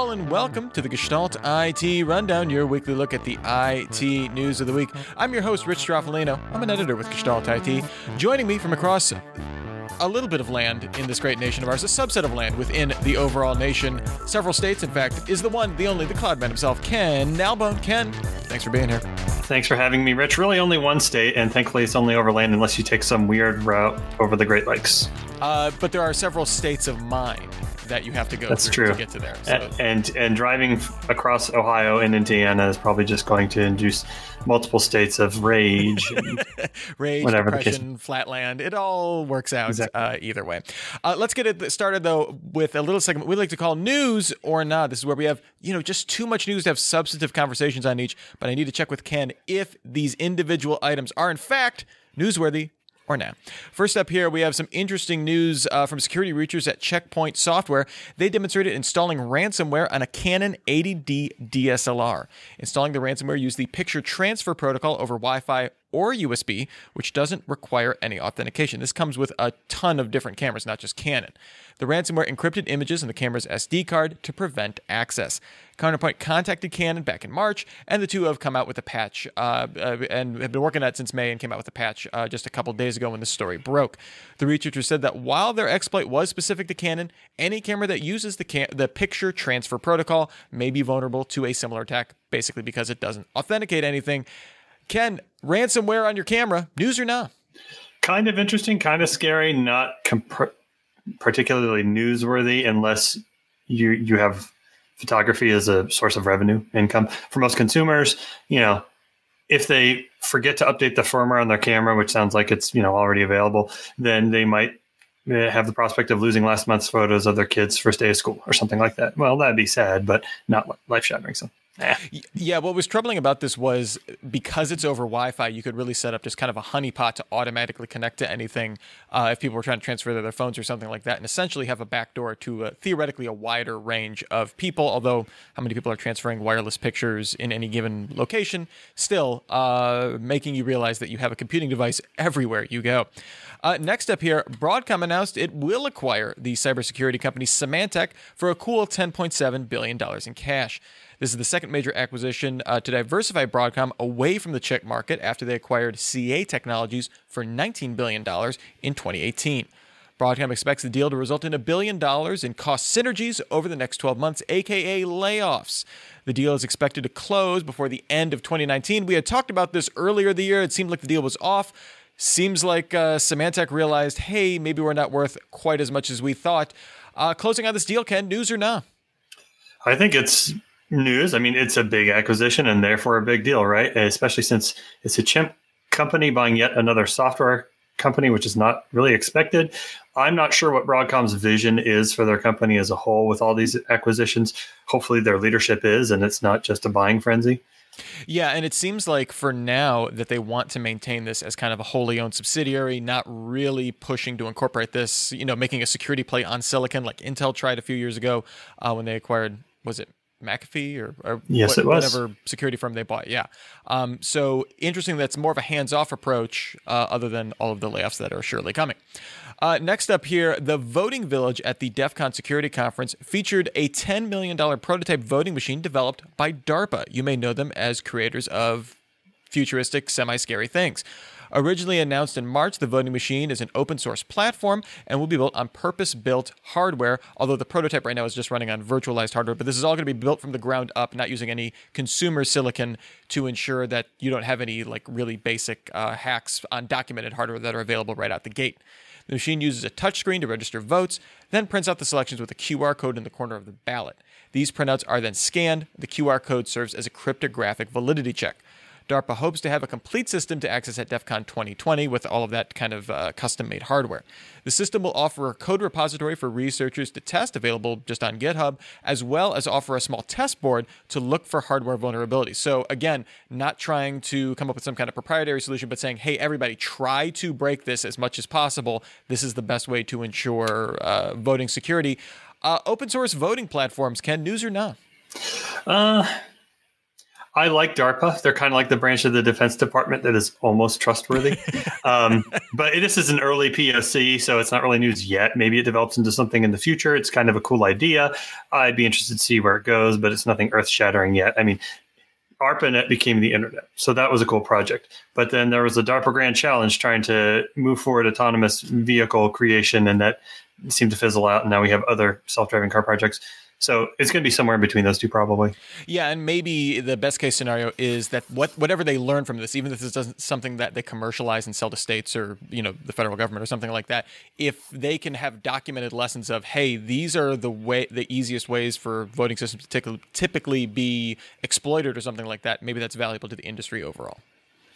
all, and welcome to the Gestalt IT Rundown, your weekly look at the IT news of the week. I'm your host, Rich Stroffolino. I'm an editor with Gestalt IT. Joining me from across a little bit of land in this great nation of ours, a subset of land within the overall nation, several states, in fact, is the one, the only, the Cloudman himself, Ken Nalbone. Ken, thanks for being here. Thanks for having me, Rich. Really only one state, and thankfully it's only over land unless you take some weird route over the Great Lakes. But there are several states of mind that you have to go to get to there. So. And driving across Ohio and Indiana is probably just going to induce multiple states of rage. Rage, depression, flatland. It all works out either way. Let's get it started, though, with a little segment we like to call News or Not. This is where we have, just too much news to have substantive conversations on each. But I need to check with Ken if these individual items are, in fact, newsworthy or now. First up here, we have some interesting news from security researchers at Checkpoint Software. They demonstrated installing ransomware on a Canon 80D DSLR. Installing the ransomware used the Picture Transfer Protocol over Wi-Fi or USB, which doesn't require any authentication. This comes with a ton of different cameras, not just Canon. The ransomware encrypted images in the camera's SD card to prevent access. Counterpoint contacted Canon back in March, and the two have come out with a patch and have been working on it since May and came out with a patch just a couple days ago when the story broke. The researchers said that while their exploit was specific to Canon, any camera that uses the Picture Transfer Protocol may be vulnerable to a similar attack, basically because it doesn't authenticate anything. Ken, ransomware on your camera, news or not? Kind of interesting, kind of scary, not particularly newsworthy unless you have photography as a source of revenue income. For most consumers, if they forget to update the firmware on their camera, which sounds like it's, already available, then they might have the prospect of losing last month's photos of their kids' first day of school or something like that. Well, that'd be sad, but not life-shattering. So. Yeah, what was troubling about this was because it's over Wi-Fi, you could really set up just kind of a honeypot to automatically connect to anything if people were trying to transfer to their phones or something like that, and essentially have a backdoor to theoretically a wider range of people, although how many people are transferring wireless pictures in any given location, still making you realize that you have a computing device everywhere you go. Next up here, Broadcom announced it will acquire the cybersecurity company Symantec for a cool $10.7 billion in cash. This is the second major acquisition to diversify Broadcom away from the chip market after they acquired CA Technologies for $19 billion in 2018. Broadcom expects the deal to result in $1 billion in cost synergies over the next 12 months, aka layoffs. The deal is expected to close before the end of 2019. We had talked about this earlier in the year. It seemed like the deal was off. Seems like Symantec realized, hey, maybe we're not worth quite as much as we thought. Closing on this deal, Ken, news or nah? I think it's news. I mean, it's a big acquisition and therefore a big deal, right? Especially since it's a chip company buying yet another software company, which is not really expected. I'm not sure what Broadcom's vision is for their company as a whole with all these acquisitions. Hopefully their leadership is, and it's not just a buying frenzy. Yeah, and it seems like for now that they want to maintain this as kind of a wholly owned subsidiary, not really pushing to incorporate this, making a security play on silicon like Intel tried a few years ago when they acquired, was it McAfee or yes, it was. Whatever security firm they bought. Yeah. So interesting. That's more of a hands-off approach other than all of the layoffs that are surely coming. Next up here, the voting village at the DEF CON security conference featured a $10 million prototype voting machine developed by DARPA. You may know them as creators of futuristic, semi-scary things. Originally announced in March, the voting machine is an open source platform and will be built on purpose-built hardware, although the prototype right now is just running on virtualized hardware. But this is all going to be built from the ground up, not using any consumer silicon to ensure that you don't have any really basic hacks on documented hardware that are available right out the gate. The machine uses a touchscreen to register votes, then prints out the selections with a QR code in the corner of the ballot. These printouts are then scanned. The QR code serves as a cryptographic validity check. DARPA hopes to have a complete system to access at DEF CON 2020 with all of that kind of custom-made hardware. The system will offer a code repository for researchers to test, available just on GitHub, as well as offer a small test board to look for hardware vulnerabilities. So again, not trying to come up with some kind of proprietary solution, but saying, hey, everybody, try to break this as much as possible. This is the best way to ensure voting security. Open source voting platforms, Ken, news or not? I like DARPA. They're kind of like the branch of the Defense Department that is almost trustworthy. But this is an early POC, so it's not really news yet. Maybe it develops into something in the future. It's kind of a cool idea. I'd be interested to see where it goes, but it's nothing earth-shattering yet. I mean, ARPANET became the internet, so that was a cool project. But then there was the DARPA Grand Challenge trying to move forward autonomous vehicle creation, and that seemed to fizzle out, and now we have other self-driving car projects. So it's going to be somewhere in between those two, probably. Yeah, and maybe the best case scenario is that whatever they learn from this, even if this isn't something that they commercialize and sell to states or, you know, the federal government or something like that, if they can have documented lessons of, hey, these are the easiest ways for voting systems to typically be exploited or something like that, maybe that's valuable to the industry overall.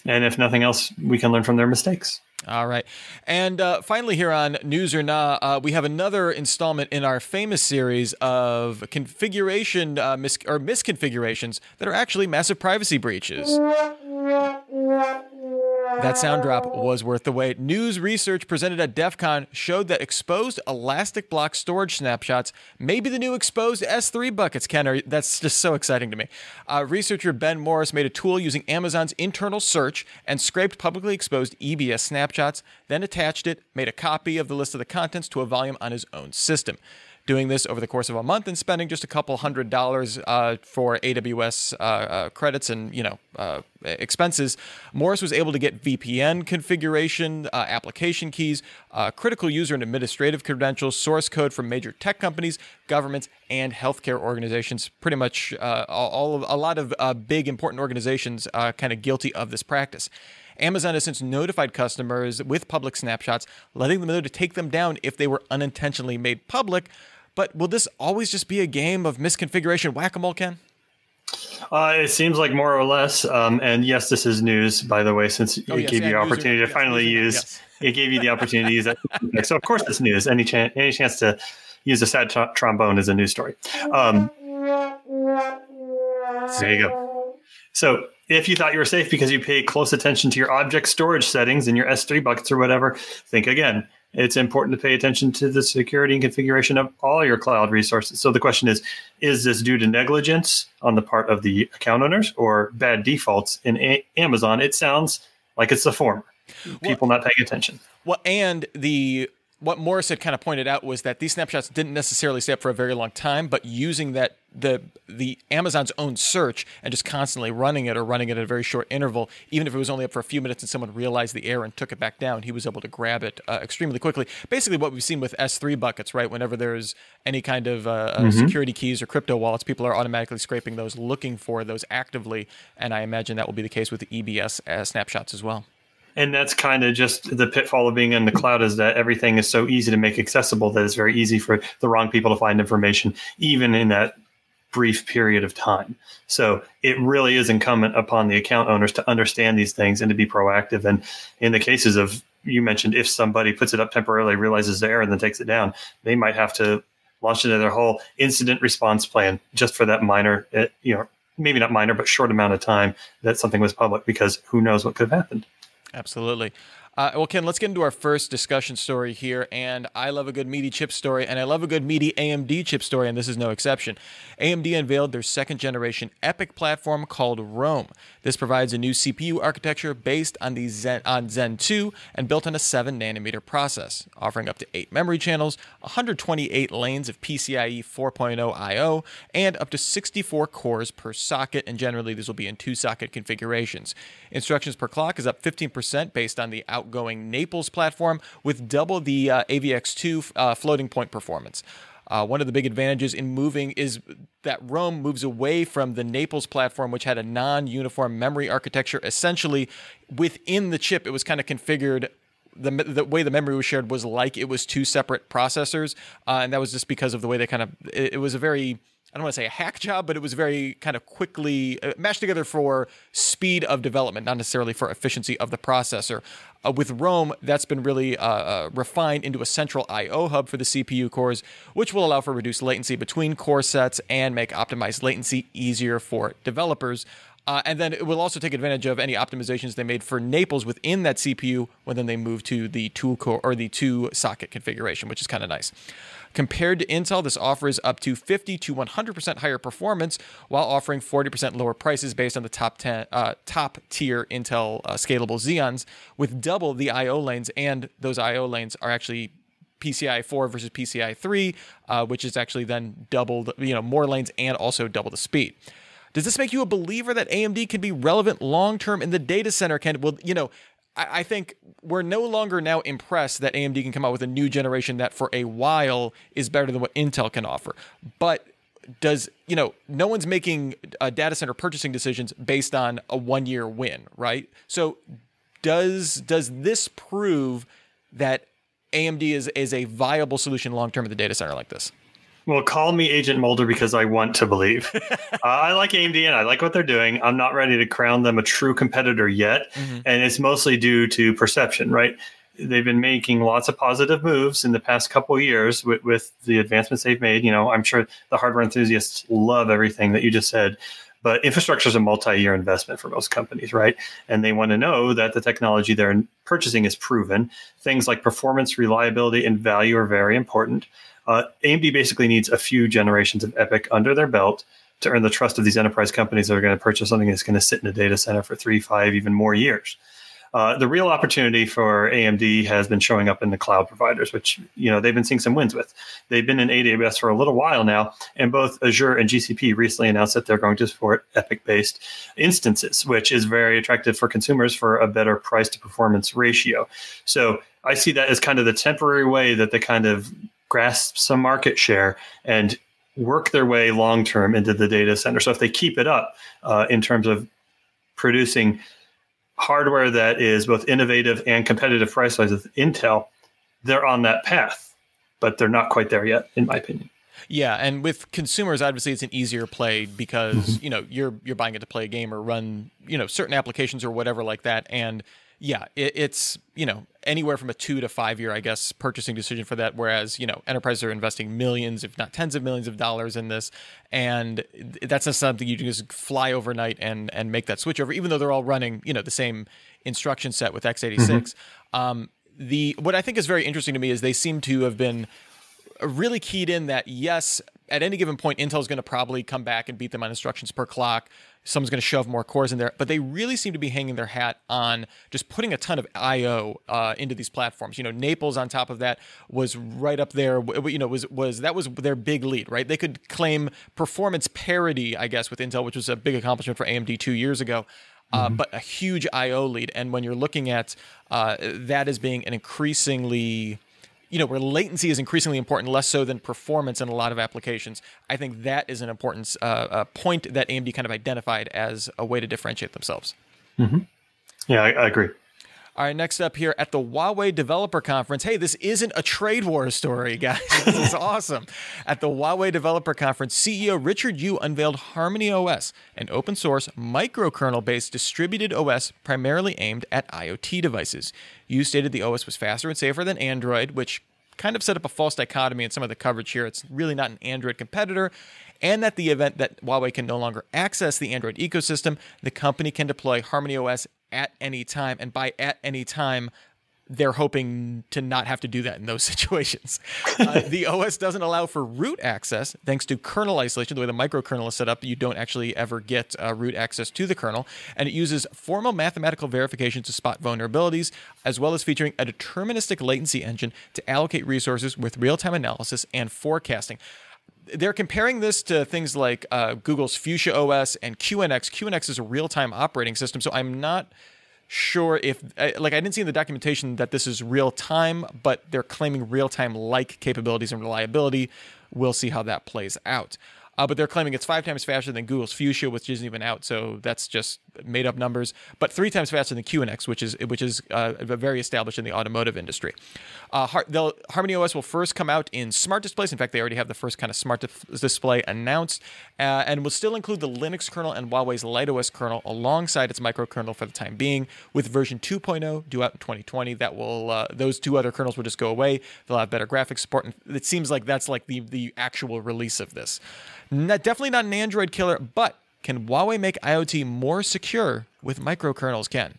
And if nothing else, we can learn from their mistakes. All right. And finally here on News or Nah, we have another installment in our famous series of configuration misconfigurations that are actually massive privacy breaches. That sound drop was worth the wait. News research presented at DEF CON showed that exposed elastic block storage snapshots may be the new exposed S3 buckets, Ken. That's just so exciting to me. Researcher Ben Morris made a tool using Amazon's internal search and scraped publicly exposed EBS snapshots, then attached it, made a copy of the list of the contents to a volume on his own system. Doing this over the course of a month and spending just a couple $100 for AWS credits and, you know, expenses, Morris was able to get VPN configuration, application keys, critical user and administrative credentials, source code from major tech companies, governments, and healthcare organizations. Pretty much a lot of big important organizations kind of guilty of this practice. Amazon has since notified customers with public snapshots, letting them know to take them down if they were unintentionally made public. But will this always just be a game of misconfiguration whack-a-mole, Ken? It seems like more or less. And yes, this is news, by the way, since it gave you the opportunity to use that. So of course it's news. Any chance to use a sad trombone is a news story. So there you go. So if you thought you were safe because you paid close attention to your object storage settings in your S3 buckets or whatever, think again. It's important to pay attention to the security and configuration of all your cloud resources. So the question is this due to negligence on the part of the account owners or bad defaults in Amazon? It sounds like it's the former. People not paying attention. Well, and what Morris had kind of pointed out was that these snapshots didn't necessarily stay up for a very long time, but using that the Amazon's own search and just constantly running it at a very short interval, even if it was only up for a few minutes and someone realized the error and took it back down, he was able to grab it extremely quickly. Basically what we've seen with S3 buckets, right? Whenever there's any kind of security keys or crypto wallets, people are automatically scraping those, looking for those actively. And I imagine that will be the case with the EBS snapshots as well. And that's kind of just the pitfall of being in the cloud, is that everything is so easy to make accessible that it's very easy for the wrong people to find information, even in that brief period of time. So it really is incumbent upon the account owners to understand these things and to be proactive. And in the cases of, you mentioned, if somebody puts it up temporarily, realizes the error and then takes it down, they might have to launch into their whole incident response plan just for that minor, maybe not minor, but short amount of time that something was public, because who knows what could have happened. Absolutely. Well, Ken, let's get into our first discussion story here. And I love a good meaty chip story, and I love a good meaty AMD chip story, and this is no exception. AMD unveiled their second-generation Epic platform called Rome. This provides a new CPU architecture based on the Zen 2 and built on a 7-nanometer process, offering up to 8 memory channels, 128 lanes of PCIe 4.0 I/O, and up to 64 cores per socket, and generally these will be in 2-socket configurations. Instructions per clock is up 15% based on the outgoing Naples platform, with double the AVX2 floating point performance. One of the big advantages in moving is that Rome moves away from the Naples platform, which had a non-uniform memory architecture. Essentially, within the chip, it was kind of configured. The way the memory was shared was like it was two separate processors, and that was just because of the way they kind of... It was a very... I don't want to say a hack job, but it was very kind of quickly mashed together for speed of development, not necessarily for efficiency of the processor. With Rome, that's been really refined into a central I/O hub for the CPU cores, which will allow for reduced latency between core sets and make optimized latency easier for developers. And then it will also take advantage of any optimizations they made for Naples within that CPU when then they move to the two core or the two socket configuration, which is kind of nice. Compared to Intel, this offers up to 50 to 100% higher performance while offering 40% lower prices based on the top tier Intel scalable Xeons with double the I/O lanes, and those I/O lanes are actually PCIe 4 versus PCIe 3, which is actually then doubled, more lanes and also double the speed. Does this make you a believer that AMD can be relevant long-term in the data center, Ken? Well, I think we're no longer now impressed that AMD can come out with a new generation that for a while is better than what Intel can offer. But does, no one's making data center purchasing decisions based on a one-year win, right? So does this prove that AMD is a viable solution long-term in the data center like this? Well, call me Agent Mulder because I want to believe. I like AMD and I like what they're doing. I'm not ready to crown them a true competitor yet. Mm-hmm. And it's mostly due to perception, right? They've been making lots of positive moves in the past couple of years with the advancements they've made. I'm sure the hardware enthusiasts love everything that you just said. But infrastructure is a multi-year investment for most companies, right? And they want to know that the technology they're purchasing is proven. Things like performance, reliability, and value are very important. AMD basically needs a few generations of EPYC under their belt to earn the trust of these enterprise companies that are going to purchase something that's going to sit in a data center for 3, 5, even more years. The real opportunity for AMD has been showing up in the cloud providers, which they've been seeing some wins with. They've been in AWS for a little while now, and both Azure and GCP recently announced that they're going to support EPYC-based instances, which is very attractive for consumers for a better price-to-performance ratio. So I see that as kind of the temporary way that they kind of grasp some market share and work their way long-term into the data center. So if they keep it up in terms of producing hardware that is both innovative and competitive price-wise with Intel, they're on that path, but they're not quite there yet, in my opinion. Yeah, and with consumers, obviously, it's an easier play because, mm-hmm. You're buying it to play a game or run, certain applications or whatever like that. And yeah, it's, anywhere from a 2 to 5 year, I guess, purchasing decision for that. Whereas, enterprises are investing millions, if not tens of millions of dollars in this. And that's not something you can just fly overnight and make that switch over, even though they're all running, the same instruction set with x86. Mm-hmm. What I think is very interesting to me is they seem to have been really keyed in that, yes, at any given point, Intel's going to probably come back and beat them on instructions per clock. Someone's going to shove more cores in there, but they really seem to be hanging their hat on just putting a ton of I/O into these platforms. Naples on top of that was right up there. That was their big lead, right? They could claim performance parity, I guess, with Intel, which was a big accomplishment for AMD 2 years ago. But a huge I/O lead, and when you're looking at that as being an increasingly where latency is increasingly important, less so than performance in a lot of applications. I think that is an important point that AMD kind of identified as a way to differentiate themselves. Mm-hmm. Yeah, I agree. All right, next up here at the Huawei Developer Conference. Hey, this isn't a trade war story, guys. This is awesome. At the Huawei Developer Conference, CEO Richard Yu unveiled Harmony OS, an open-source, microkernel-based distributed OS primarily aimed at IoT devices. Yu stated the OS was faster and safer than Android, which kind of set up a false dichotomy in some of the coverage here. It's really not an Android competitor. And at the event that Huawei can no longer access the Android ecosystem, the company can deploy Harmony OS at any time, and by at any time, they're hoping to not have to do that in those situations. The OS doesn't allow for root access, thanks to kernel isolation. The way the microkernel is set up, you don't actually ever get root access to the kernel. And it uses formal mathematical verification to spot vulnerabilities, as well as featuring a deterministic latency engine to allocate resources with real-time analysis and forecasting. They're comparing this to things like Google's Fuchsia OS and QNX. QNX is a real-time operating system, so I'm not sure if... I didn't see in the documentation that this is real-time, but they're claiming real-time-like capabilities and reliability. We'll see how that plays out. But they're claiming it's 5 times faster than Google's Fuchsia, which isn't even out, so that's just made-up numbers. But 3 times faster than QNX, which is very established in the automotive industry. Harmony OS will first come out in smart displays. In fact, they already have the first kind of smart display announced, and will still include the Linux kernel and Huawei's LightOS kernel alongside its microkernel for the time being, with version 2.0 due out in 2020. That will those two other kernels will just go away. They'll have better graphics support, and it seems like that's like the actual release of this. Definitely not an Android killer, but Can Huawei make IoT more secure with microkernels, Ken?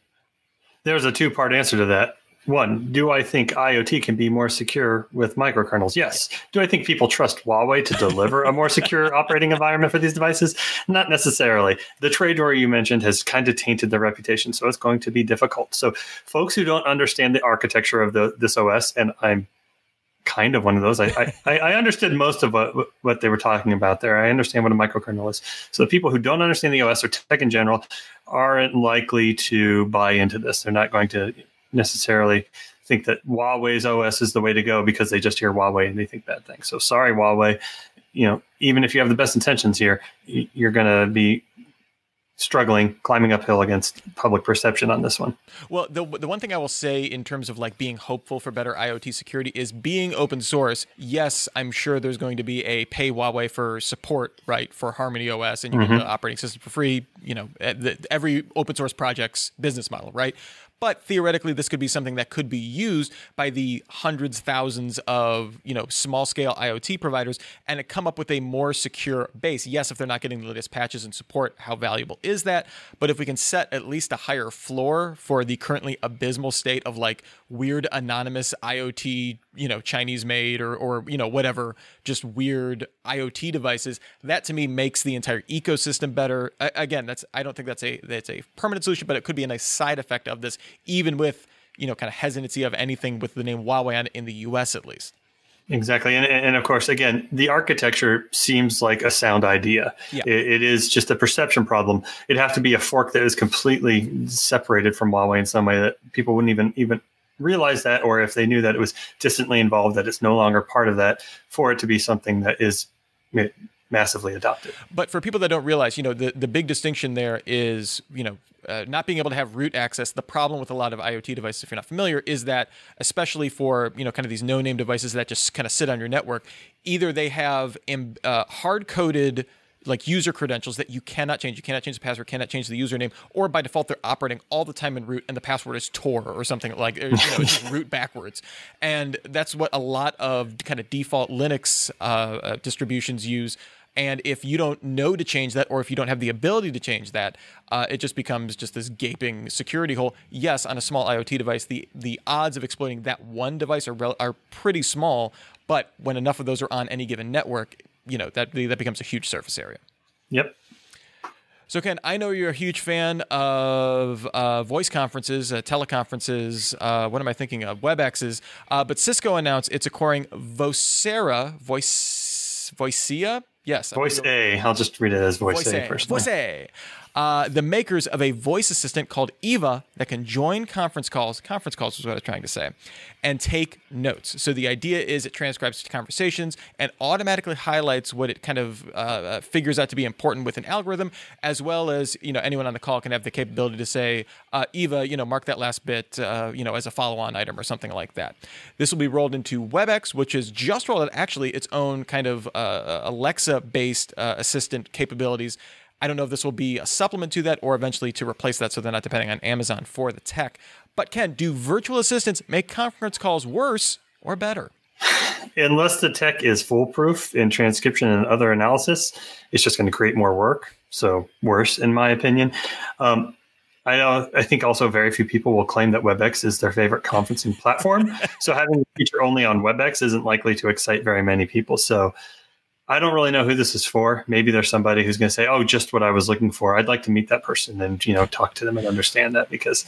There's a two-part answer to that. One, do I think IoT can be more secure with microkernels? Yes. Do I think people trust Huawei to deliver a more secure operating environment for these devices? Not necessarily. The trade war you mentioned has kind of tainted their reputation, so it's going to be difficult. So folks who don't understand the architecture of this OS, and I'm kind of one of those. I understood most of what they were talking about there. I understand what a microkernel is. So the people who don't understand the OS or tech in general aren't likely to buy into this. They're not going to necessarily think that Huawei's OS is the way to go because they just hear Huawei and they think bad things. So sorry, Huawei, even if you have the best intentions here, you're going to be struggling, climbing uphill against public perception on this one. Well, the one thing I will say in terms of like being hopeful for better IoT security is being open source. Yes, I'm sure there's going to be a pay Huawei for support, right, for Harmony OS, and you get the operating system for free, every open source project's business model, right? But theoretically, this could be something that could be used by the hundreds, thousands of, small-scale IoT providers and come up with a more secure base. Yes, if they're not getting the latest patches and support, how valuable is that? But if we can set at least a higher floor for the currently abysmal state of like weird anonymous IoT, Chinese-made or whatever, just weird IoT devices, that to me makes the entire ecosystem better. Again, I don't think that's a permanent solution, but it could be a nice side effect of this, even with, kind of hesitancy of anything with the name Huawei on it in the US, at least. Exactly. And of course, again, the architecture seems like a sound idea. Yeah. It is just a perception problem. It'd have to be a fork that is completely separated from Huawei in some way that people wouldn't even realize that, or if they knew that it was distantly involved, that it's no longer part of that, for it to be something that is massively adopted. But for people that don't realize, the big distinction there is, not being able to have root access. The problem with a lot of IoT devices, if you're not familiar, is that especially for, kind of these no-name devices that just kind of sit on your network, either they have hard-coded like user credentials that you cannot change. You cannot change the password, cannot change the username, or by default, they're operating all the time in root and the password is Tor or something like, it's just root backwards. And that's what a lot of kind of default Linux distributions use. And if you don't know to change that, or if you don't have the ability to change that, it just becomes just this gaping security hole. Yes, on a small IoT device, the odds of exploiting that one device are pretty small, but when enough of those are on any given network, that becomes a huge surface area. Yep. So Ken, I know you're a huge fan of voice conferences, teleconferences. What am I thinking of? WebExes. But Cisco announced it's acquiring Vocera. Yes. Voice A. I'll just read it as Voice A first. Voice A. The makers of a voice assistant called Eva that can join conference calls. Conference calls is what I was trying to say. And take notes. So the idea is it transcribes conversations and automatically highlights what it kind of figures out to be important with an algorithm, as well as, anyone on the call can have the capability to say, Eva, mark that last bit, as a follow-on item or something like that. This will be rolled into WebEx, which is just rolled out actually its own kind of Alexa-based assistant capabilities. I don't know if this will be a supplement to that or eventually to replace that so they're not depending on Amazon for the tech. But Ken, do virtual assistants make conference calls worse or better? Unless the tech is foolproof in transcription and other analysis, it's just going to create more work. So worse, in my opinion. I think also very few people will claim that WebEx is their favorite conferencing platform. So having the feature only on WebEx isn't likely to excite very many people. So I don't really know who this is for. Maybe there's somebody who's going to say, oh, just what I was looking for. I'd like to meet that person and, talk to them and understand that, because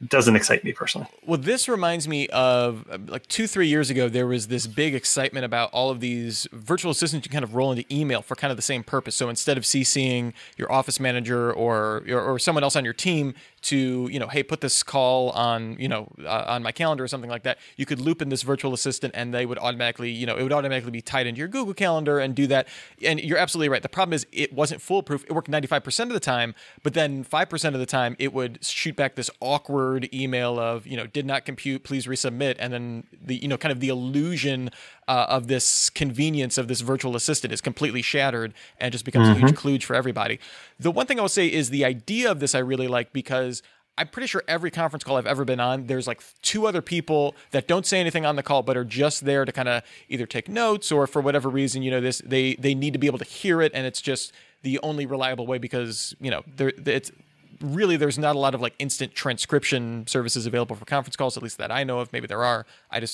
it doesn't excite me personally. Well, this reminds me of like 2-3 years ago, there was this big excitement about all of these virtual assistants you kind of roll into email for kind of the same purpose. So instead of CCing your office manager or someone else on your team to, hey, put this call on, on my calendar or something like that, you could loop in this virtual assistant and they would automatically, it would automatically be tied into your Google Calendar and do that. And you're absolutely right. The problem is it wasn't foolproof. It worked 95% of the time, but then 5% of the time it would shoot back this awkward email of, did not compute, please resubmit. And then the, kind of the illusion of this convenience of this virtual assistant is completely shattered and just becomes a huge kludge for everybody. The one thing I'll say is the idea of this I really like, because I'm pretty sure every conference call I've ever been on, there's like 2 other people that don't say anything on the call, but are just there to kind of either take notes or for whatever reason, they need to be able to hear it. And it's just the only reliable way, because, you know, it's really, there's not a lot of like instant transcription services available for conference calls, at least that I know of. Maybe there are.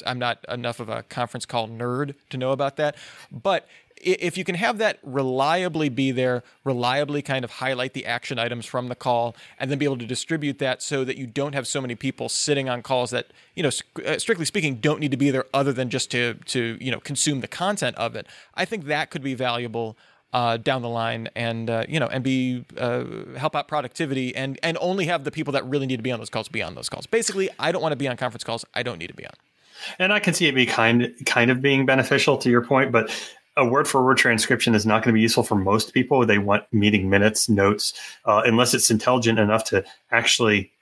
I'm not enough of a conference call nerd to know about that. But if you can have that reliably be there, reliably kind of highlight the action items from the call, and then be able to distribute that so that you don't have so many people sitting on calls that, you know, strictly speaking, don't need to be there other than just to you know, consume the content of it. I think that could be valuable down the line, and you know, and be help out productivity, and only have the people that really need to be on those calls be on those calls. Basically, I don't want to be on conference calls I don't need to be on. And I can see it be kind of being beneficial to your point, but a word-for-word transcription is not going to be useful for most people. They want meeting minutes, notes, unless it's intelligent enough to actually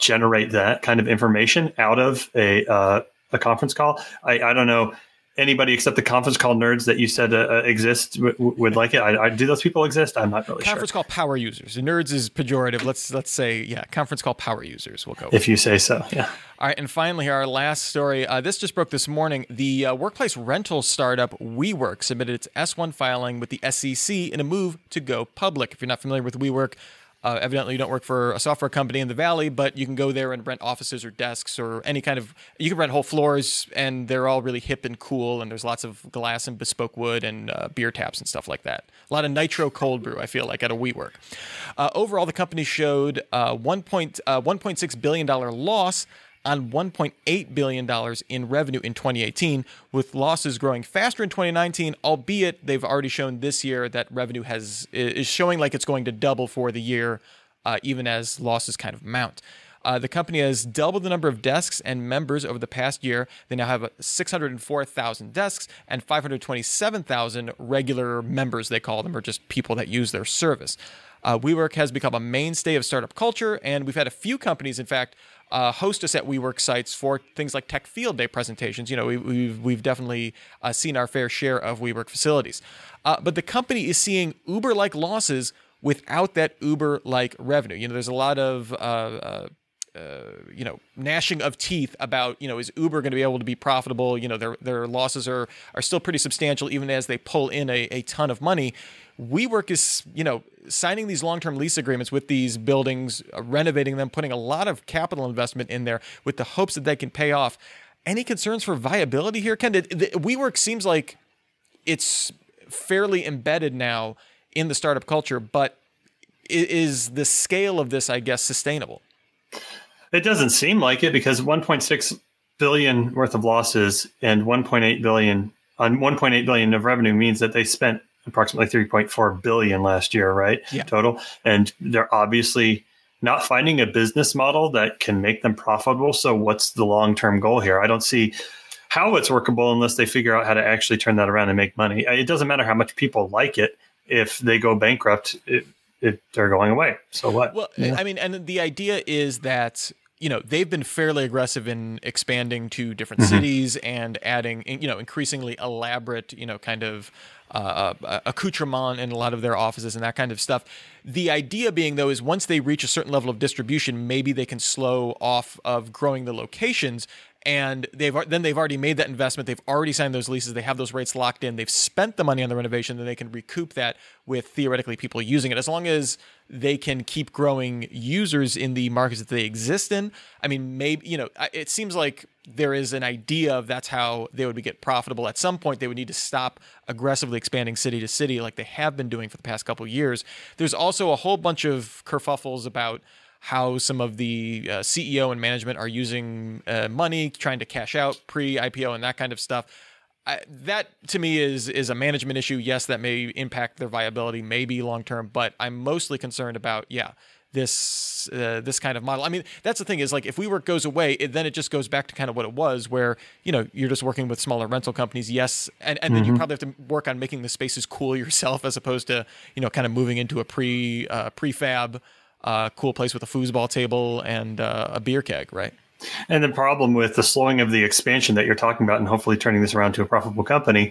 generate that kind of information out of a conference call. I don't know. Anybody except the conference call nerds that you said exist would like it. Do those people exist? I'm not really sure. Conference call power users. Nerds is pejorative. Let's say, yeah, conference call power users. We'll go with. If you say so, yeah. All right, and finally, our last story. This just broke this morning. The workplace rental startup WeWork submitted its S1 filing with the SEC in a move to go public. If you're not familiar with WeWork, evidently you don't work for a software company in the Valley, but you can go there and rent offices or desks or any kind of, you can rent whole floors, and they're all really hip and cool, and there's lots of glass and bespoke wood and beer taps and stuff like that. A lot of nitro cold brew, I feel like, at a WeWork. Overall, the company showed $1.6 billion loss on $1.8 billion in revenue in 2018, with losses growing faster in 2019, albeit they've already shown this year that revenue is showing like it's going to double for the year, even as losses kind of mount. The company has doubled the number of desks and members over the past year. They now have 604,000 desks and 527,000 regular members, they call them, or just people that use their service. WeWork has become a mainstay of startup culture, and we've had a few companies, in fact, host us at WeWork sites for things like Tech Field Day presentations. You know, we've definitely seen our fair share of WeWork facilities. But the company is seeing Uber-like losses without that Uber-like revenue. You know, there's a lot of you know, gnashing of teeth about, you know, is Uber going to be able to be profitable? You know, their losses are still pretty substantial, even as they pull in a ton of money. WeWork is, you know, signing these long-term lease agreements with these buildings, renovating them, putting a lot of capital investment in there with the hopes that they can pay off. Any concerns for viability here, Ken? WeWork seems like it's fairly embedded now in the startup culture, but is the scale of this, I guess, sustainable? It doesn't seem like it, because $1.6 billion worth of losses and $1.8 billion of revenue means that they spent approximately $3.4 billion last year, right? Yeah. Total. And they're obviously not finding a business model that can make them profitable. So what's the long-term goal here? I don't see how it's workable unless they figure out how to actually turn that around and make money. It doesn't matter how much people like it. If they go bankrupt, they're going away. So what? Well, yeah. I mean, and the idea is that, you know, they've been fairly aggressive in expanding to different cities and adding, you know, increasingly elaborate, you know, kind of accoutrement in a lot of their offices and that kind of stuff. The idea being, though, is once they reach a certain level of distribution, maybe they can slow off of growing the locations. And they've already made that investment. They've already signed those leases. They have those rates locked in. They've spent the money on the renovation. Then they can recoup that with theoretically people using it, as long as they can keep growing users in the markets that they exist in. I mean, maybe, you know, it seems like there is an idea of that's how they would get profitable. At some point, they would need to stop aggressively expanding city to city like they have been doing for the past couple of years. There's also a whole bunch of kerfuffles about how some of the CEO and management are using money, trying to cash out pre-IPO and that kind of stuff. That, to me, is a management issue. Yes, that may impact their viability, maybe long-term, but I'm mostly concerned about, this kind of model. I mean, that's the thing is, like, if WeWork goes away, then it just goes back to kind of what it was, where, you know, you're just working with smaller rental companies, yes, and then you probably have to work on making the spaces cool yourself, as opposed to, you know, kind of moving into a prefab cool place with a foosball table and a beer keg, right? And the problem with the slowing of the expansion that you're talking about, and hopefully turning this around to a profitable company,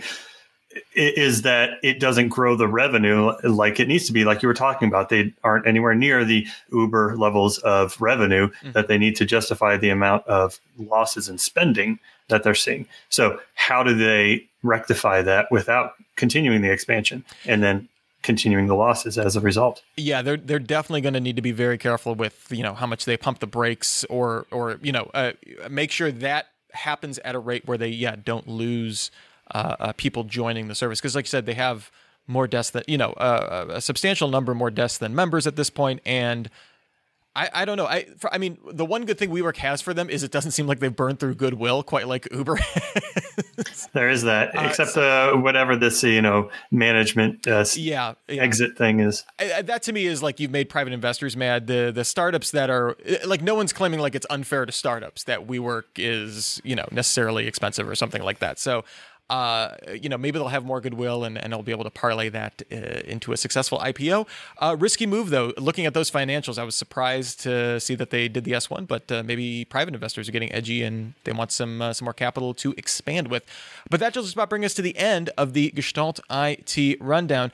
is that it doesn't grow the revenue like it needs to be. Like you were talking about, they aren't anywhere near the Uber levels of revenue that they need to justify the amount of losses and spending that they're seeing. So how do they rectify that without continuing the expansion and then continuing the losses as a result. Yeah, they're definitely going to need to be very careful with, you know, how much they pump the brakes or you know, make sure that happens at a rate where they don't lose people joining the service, because like you said, they have more desks than, you know, a substantial number more desks than members at this point. And I don't know. I mean, the one good thing WeWork has for them is it doesn't seem like they've burned through goodwill quite like Uber. There is that, except whatever this, you know, management exit thing is. That to me is like you've made private investors mad. The startups that are like, no one's claiming like it's unfair to startups that WeWork is, you know, necessarily expensive or something like that. So, you know, maybe they'll have more goodwill and they'll be able to parlay that into a successful IPO. Risky move, though. Looking at those financials, I was surprised to see that they did the S1, but maybe private investors are getting edgy and they want some more capital to expand with. But that just about brings us to the end of the Gestalt IT rundown.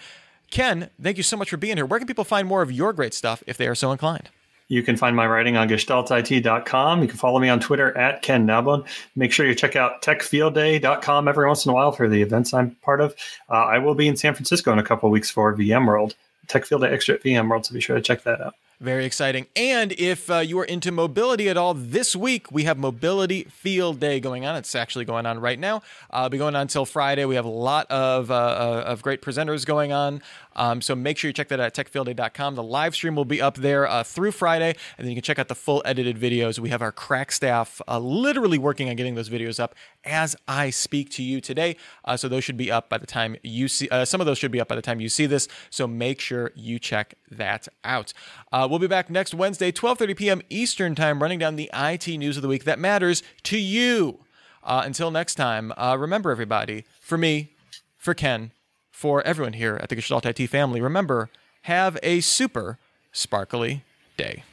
Ken, thank you so much for being here. Where can people find more of your great stuff if they are so inclined? You can find my writing on gestaltit.com. You can follow me on Twitter at Ken Nalbone. Make sure you check out techfieldday.com every once in a while for the events I'm part of. I will be in San Francisco in a couple of weeks for VMworld. Tech Field Day Extra at VMworld, so be sure to check that out. Very exciting. And if you are into mobility at all, this week we have Mobility Field Day going on. It's actually going on right now. It'll be going on until Friday. We have a lot of great presenters going on. So make sure you check that out at techfieldday.com. The live stream will be up there through Friday, and then you can check out the full edited videos. We have our crack staff literally working on getting those videos up as I speak to you today. So those should be up by the time you see, some of those should be up by the time you see this. So make sure you check that out. We'll be back next Wednesday, 12:30 p.m. Eastern time, running down the IT news of the week that matters to you. Until next time, remember everybody, for me, for Ken, for everyone here at the Gestalt IT family, remember, have a super sparkly day.